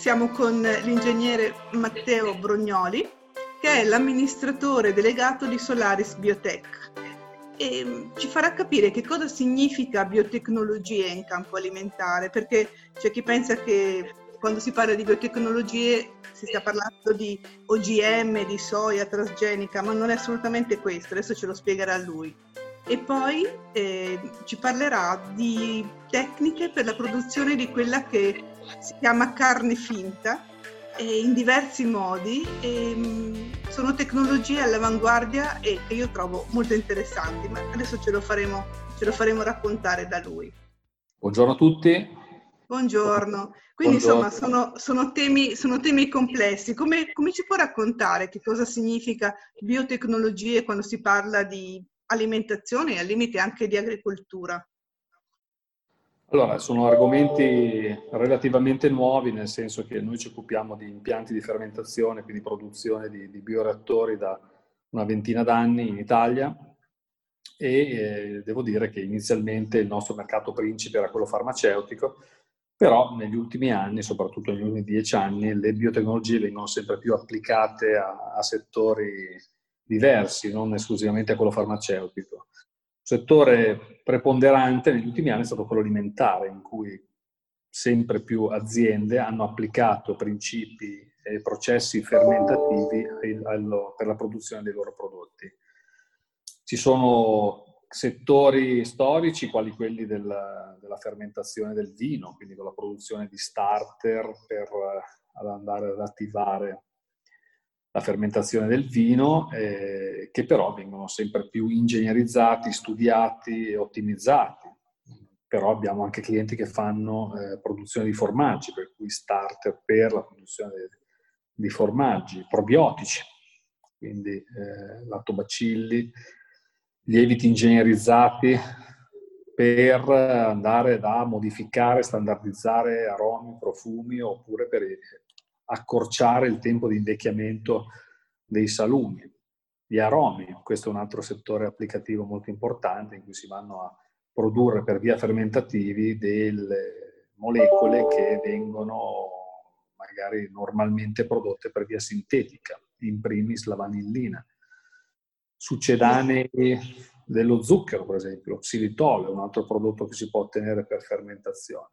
Siamo con l'ingegnere Matteo Brognoli, che è l'amministratore delegato di Solaris Biotech, e ci farà capire che cosa significa biotecnologie in campo alimentare, perché c'è chi pensa che quando si parla di biotecnologie si sta parlando di OGM, di soia transgenica, ma non è assolutamente questo, adesso ce lo spiegherà lui. E poi ci parlerà di tecniche per la produzione di quella che si chiama carne finta, in diversi modi, sono tecnologie all'avanguardia e che io trovo molto interessanti, ma adesso ce lo faremo raccontare da lui. Buongiorno a tutti. Buongiorno. Quindi buongiorno. Insomma sono temi complessi. Come ci può raccontare che cosa significa biotecnologie quando si parla di alimentazione e al limite anche di agricoltura? Allora, sono argomenti relativamente nuovi, nel senso che noi ci occupiamo di impianti di fermentazione, quindi produzione di bioreattori da una ventina d'anni in Italia e devo dire che inizialmente il nostro mercato principe era quello farmaceutico, però negli ultimi anni, soprattutto negli ultimi 10 anni, le biotecnologie vengono sempre più applicate a settori diversi, non esclusivamente a quello farmaceutico. Settore preponderante negli ultimi anni è stato quello alimentare, in cui sempre più aziende hanno applicato principi e processi fermentativi per la produzione dei loro prodotti. Ci sono settori storici, quali quelli della fermentazione del vino, quindi con la produzione di starter ad andare ad attivare la fermentazione del vino, che però vengono sempre più ingegnerizzati, studiati e ottimizzati. Però abbiamo anche clienti che fanno produzione di formaggi, per cui starter per la produzione di formaggi, probiotici, quindi lattobacilli, lieviti ingegnerizzati per andare a modificare, standardizzare aromi, profumi, oppure per accorciare il tempo di invecchiamento dei salumi, gli aromi. Questo è un altro settore applicativo molto importante in cui si vanno a produrre per via fermentativi delle molecole che vengono magari normalmente prodotte per via sintetica, in primis la vanillina. Succedanei dello zucchero, per esempio, lo xilitolo è un altro prodotto che si può ottenere per fermentazione.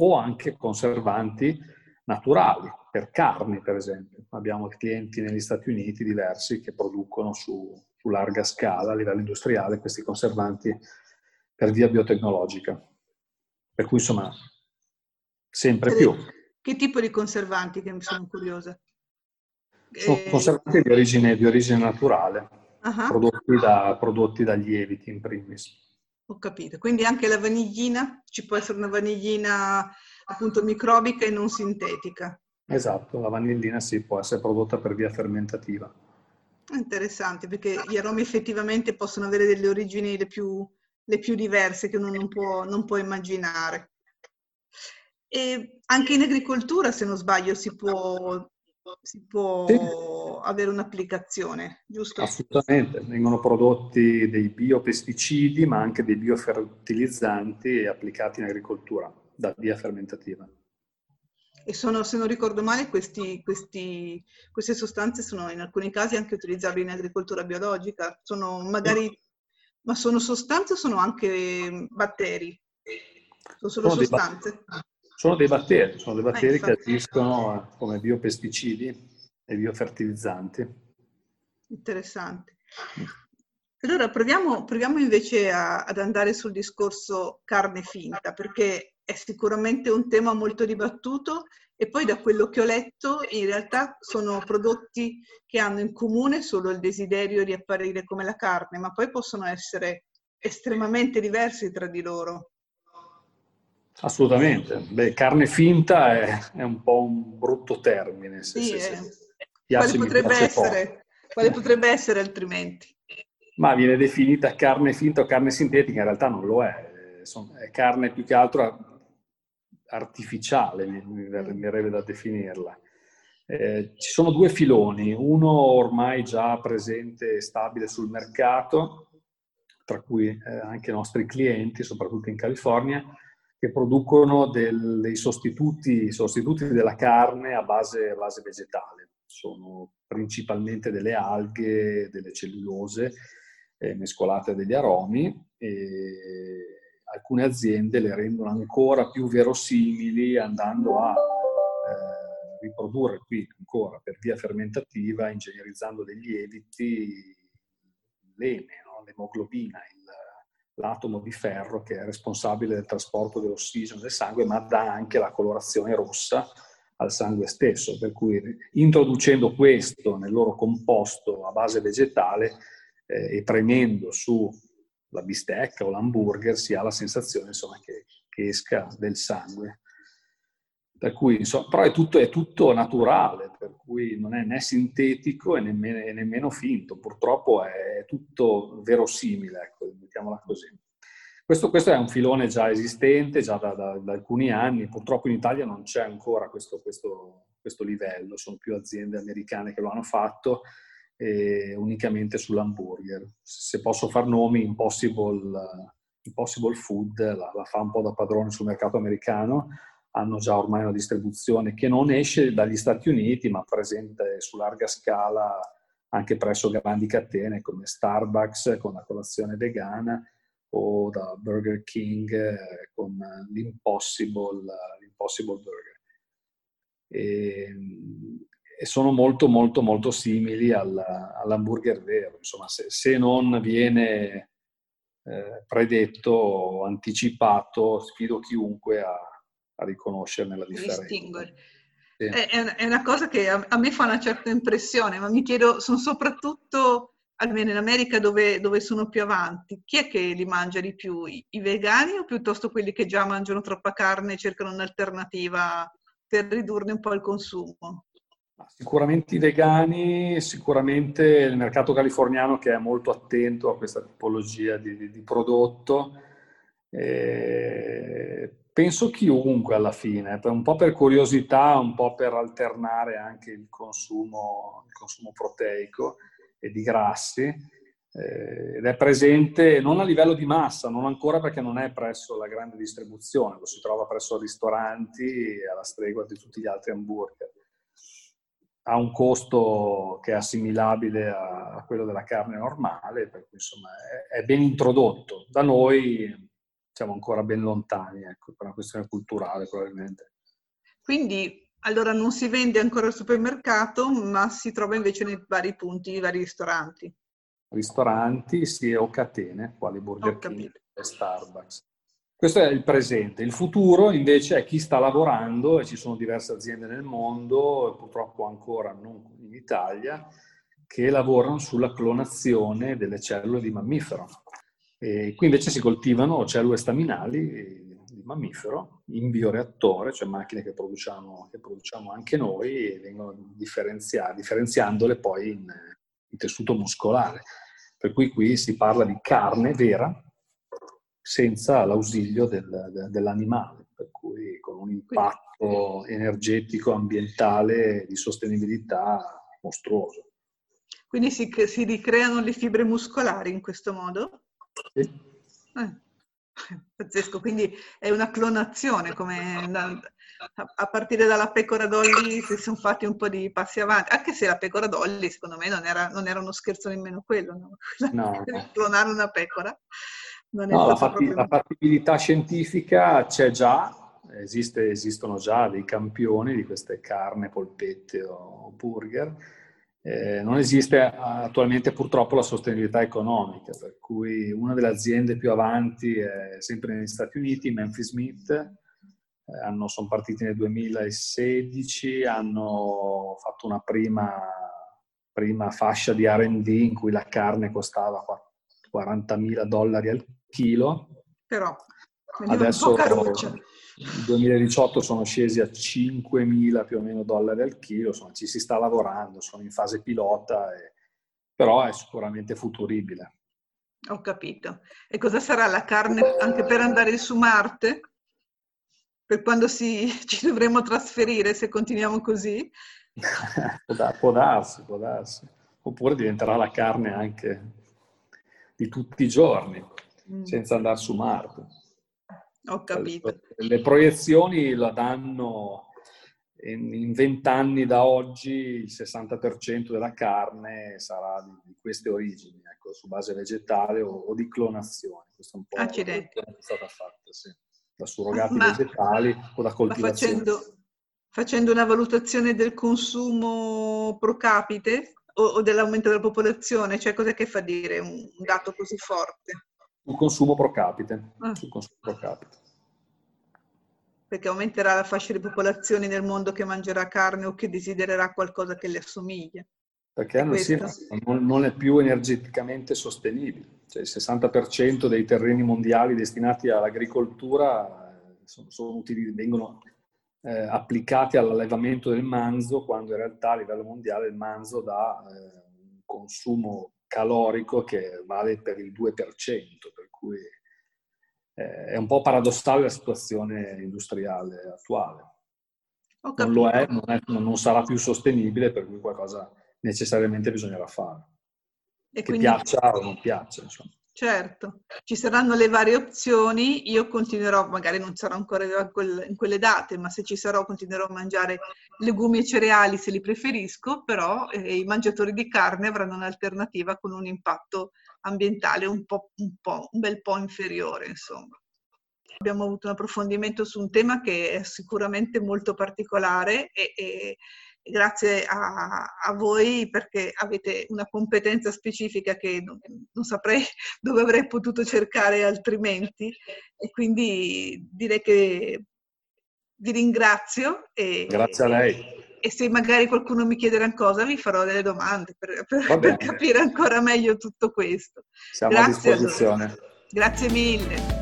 O anche conservanti naturali, per carni per esempio. Abbiamo clienti negli Stati Uniti diversi che producono su larga scala a livello industriale questi conservanti per via biotecnologica. Per cui insomma, sempre più. Che tipo di conservanti, che mi sono curiosa? Sono conservanti di origine naturale, uh-huh, prodotti da lieviti in primis. Ho capito, quindi anche la vaniglina, ci può essere una vaniglina appunto microbica e non sintetica. Esatto, la vanillina sì, può essere prodotta per via fermentativa. Interessante, perché gli aromi effettivamente possono avere delle origini le più diverse che uno non può immaginare. E anche in agricoltura, se non sbaglio, si può sì, avere un'applicazione, giusto? Assolutamente, vengono prodotti dei biopesticidi ma anche dei biofertilizzanti applicati in agricoltura da via fermentativa. E sono, se non ricordo male, queste sostanze sono in alcuni casi anche utilizzabili in agricoltura biologica, sono magari, ma sono sostanze o sono anche batteri? Sono sostanze? Sono dei batteri che agiscono come biopesticidi e biofertilizzanti. Interessante. Allora proviamo invece ad andare sul discorso carne finta, perché è sicuramente un tema molto dibattuto e poi da quello che ho letto in realtà sono prodotti che hanno in comune solo il desiderio di apparire come la carne, ma poi possono essere estremamente diversi tra di loro. Assolutamente. Beh, carne finta è un po' un brutto termine. Quale potrebbe essere altrimenti? Ma viene definita carne finta o carne sintetica, in realtà non lo è. È carne più che altro artificiale, mi verrebbe da definirla. Ci sono due filoni, uno ormai già presente e stabile sul mercato, tra cui anche i nostri clienti, soprattutto in California, che producono dei sostituti della carne a base vegetale. Sono principalmente delle alghe, delle cellulose mescolate a degli aromi, e alcune aziende le rendono ancora più verosimili andando a riprodurre qui ancora per via fermentativa, ingegnerizzando dei lieviti, l'ene, no? L'emoglobina, l'atomo di ferro che è responsabile del trasporto dell'ossigeno nel sangue, ma dà anche la colorazione rossa al sangue stesso, per cui introducendo questo nel loro composto a base vegetale e premendo su la bistecca o l'hamburger si ha la sensazione, insomma, che esca del sangue. Per cui, insomma, però è tutto naturale, per cui non è né sintetico e nemmeno finto, purtroppo è tutto verosimile, ecco, mettiamola così. Questo è un filone già esistente, già da alcuni anni, purtroppo in Italia non c'è ancora questo livello, sono più aziende americane che lo hanno fatto, unicamente sull'hamburger. Se posso far nomi, Impossible Food la fa un po' da padrone sul mercato americano, hanno già ormai una distribuzione che non esce dagli Stati Uniti, ma presente su larga scala anche presso grandi catene come Starbucks con la colazione vegana o da Burger King con l'Impossible Burger. E sono molto, molto, molto simili all'hamburger vero. Insomma, se non viene predetto o anticipato, sfido chiunque a riconoscerne la differenza. Sì. È una cosa che a me fa una certa impressione, ma mi chiedo, sono soprattutto, almeno in America dove sono più avanti, chi è che li mangia di più? I vegani o piuttosto quelli che già mangiano troppa carne e cercano un'alternativa per ridurne un po' il consumo? Sicuramente i vegani, sicuramente il mercato californiano che è molto attento a questa tipologia di prodotto. Penso chiunque alla fine, un po' per curiosità, un po' per alternare anche il consumo proteico e di grassi, ed è presente non a livello di massa, non ancora perché non è presso la grande distribuzione, lo si trova presso ristoranti alla stregua di tutti gli altri hamburger. Ha un costo che è assimilabile a quello della carne normale, per cui insomma è ben introdotto. Da noi siamo ancora ben lontani, ecco, per una questione culturale probabilmente. Quindi, allora, non si vende ancora al supermercato, ma si trova invece nei vari punti, nei vari ristoranti. Ristoranti, sì, o catene, quali Burger King e Starbucks. Questo è il presente. Il futuro, invece, è chi sta lavorando, e ci sono diverse aziende nel mondo, e purtroppo ancora non in Italia, che lavorano sulla clonazione delle cellule di mammifero. E qui invece si coltivano cellule staminali di mammifero in bioreattore, cioè macchine che produciamo anche noi, e vengono differenziandole poi in tessuto muscolare. Per cui qui si parla di carne vera senza l'ausilio dell'animale, per cui con un impatto energetico, ambientale, di sostenibilità mostruoso. Quindi si ricreano le fibre muscolari in questo modo? Sì. Pazzesco, quindi è una clonazione, come a partire dalla pecora Dolly si sono fatti un po' di passi avanti, anche se la pecora Dolly secondo me non era uno scherzo nemmeno quello, no? No. Clonare una pecora non è la fattibilità scientifica c'è già, esistono già dei campioni di queste carne, polpette o burger. Non esiste attualmente purtroppo la sostenibilità economica, per cui una delle aziende più avanti è sempre negli Stati Uniti, Memphis Meat, sono partiti nel 2016, hanno fatto una prima fascia di R&D in cui la carne costava $40,000 al chilo. Però, adesso nel 2018 sono scesi a $5,000 più o meno dollari al chilo, insomma ci si sta lavorando, sono in fase pilota, però è sicuramente futuribile. Ho capito. E cosa sarà la carne anche per andare su Marte? Per quando ci dovremo trasferire se continuiamo così? Può darsi. Oppure diventerà la carne anche di tutti i giorni, senza andare su Marte. Ho capito. Le proiezioni la danno in 20 anni da oggi il 60% della carne sarà di queste origini, ecco, su base vegetale o di clonazione. Questo è un po' è stata fatta, sì, da surrogati vegetali o da coltivazione. Facendo una valutazione del consumo pro capite o dell'aumento della popolazione, cioè cos'è che fa dire un dato così forte? Un consumo pro capite. Un consumo pro capite. Perché aumenterà la fascia di popolazione nel mondo che mangerà carne o che desidererà qualcosa che le assomiglia. Perché non è più energeticamente sostenibile. Cioè il 60% dei terreni mondiali destinati all'agricoltura vengono applicati all'allevamento del manzo, quando in realtà a livello mondiale il manzo dà un consumo calorico che vale per il 2%, per cui è un po' paradossale la situazione industriale attuale. Non lo è, non sarà più sostenibile, per cui qualcosa necessariamente bisognerà fare. E che quindi, piaccia o non piaccia, insomma. Certo, ci saranno le varie opzioni, io continuerò, magari non sarò ancora in quelle date, ma se ci sarò continuerò a mangiare legumi e cereali se li preferisco, però i mangiatori di carne avranno un'alternativa con un impatto ambientale un bel po' inferiore, insomma. Abbiamo avuto un approfondimento su un tema che è sicuramente molto particolare e grazie a voi perché avete una competenza specifica che non saprei dove avrei potuto cercare altrimenti, e quindi direi che vi ringrazio. Grazie a lei. E se magari qualcuno mi chiederà cosa, vi farò delle domande per capire ancora meglio tutto questo. Siamo a disposizione. Grazie mille.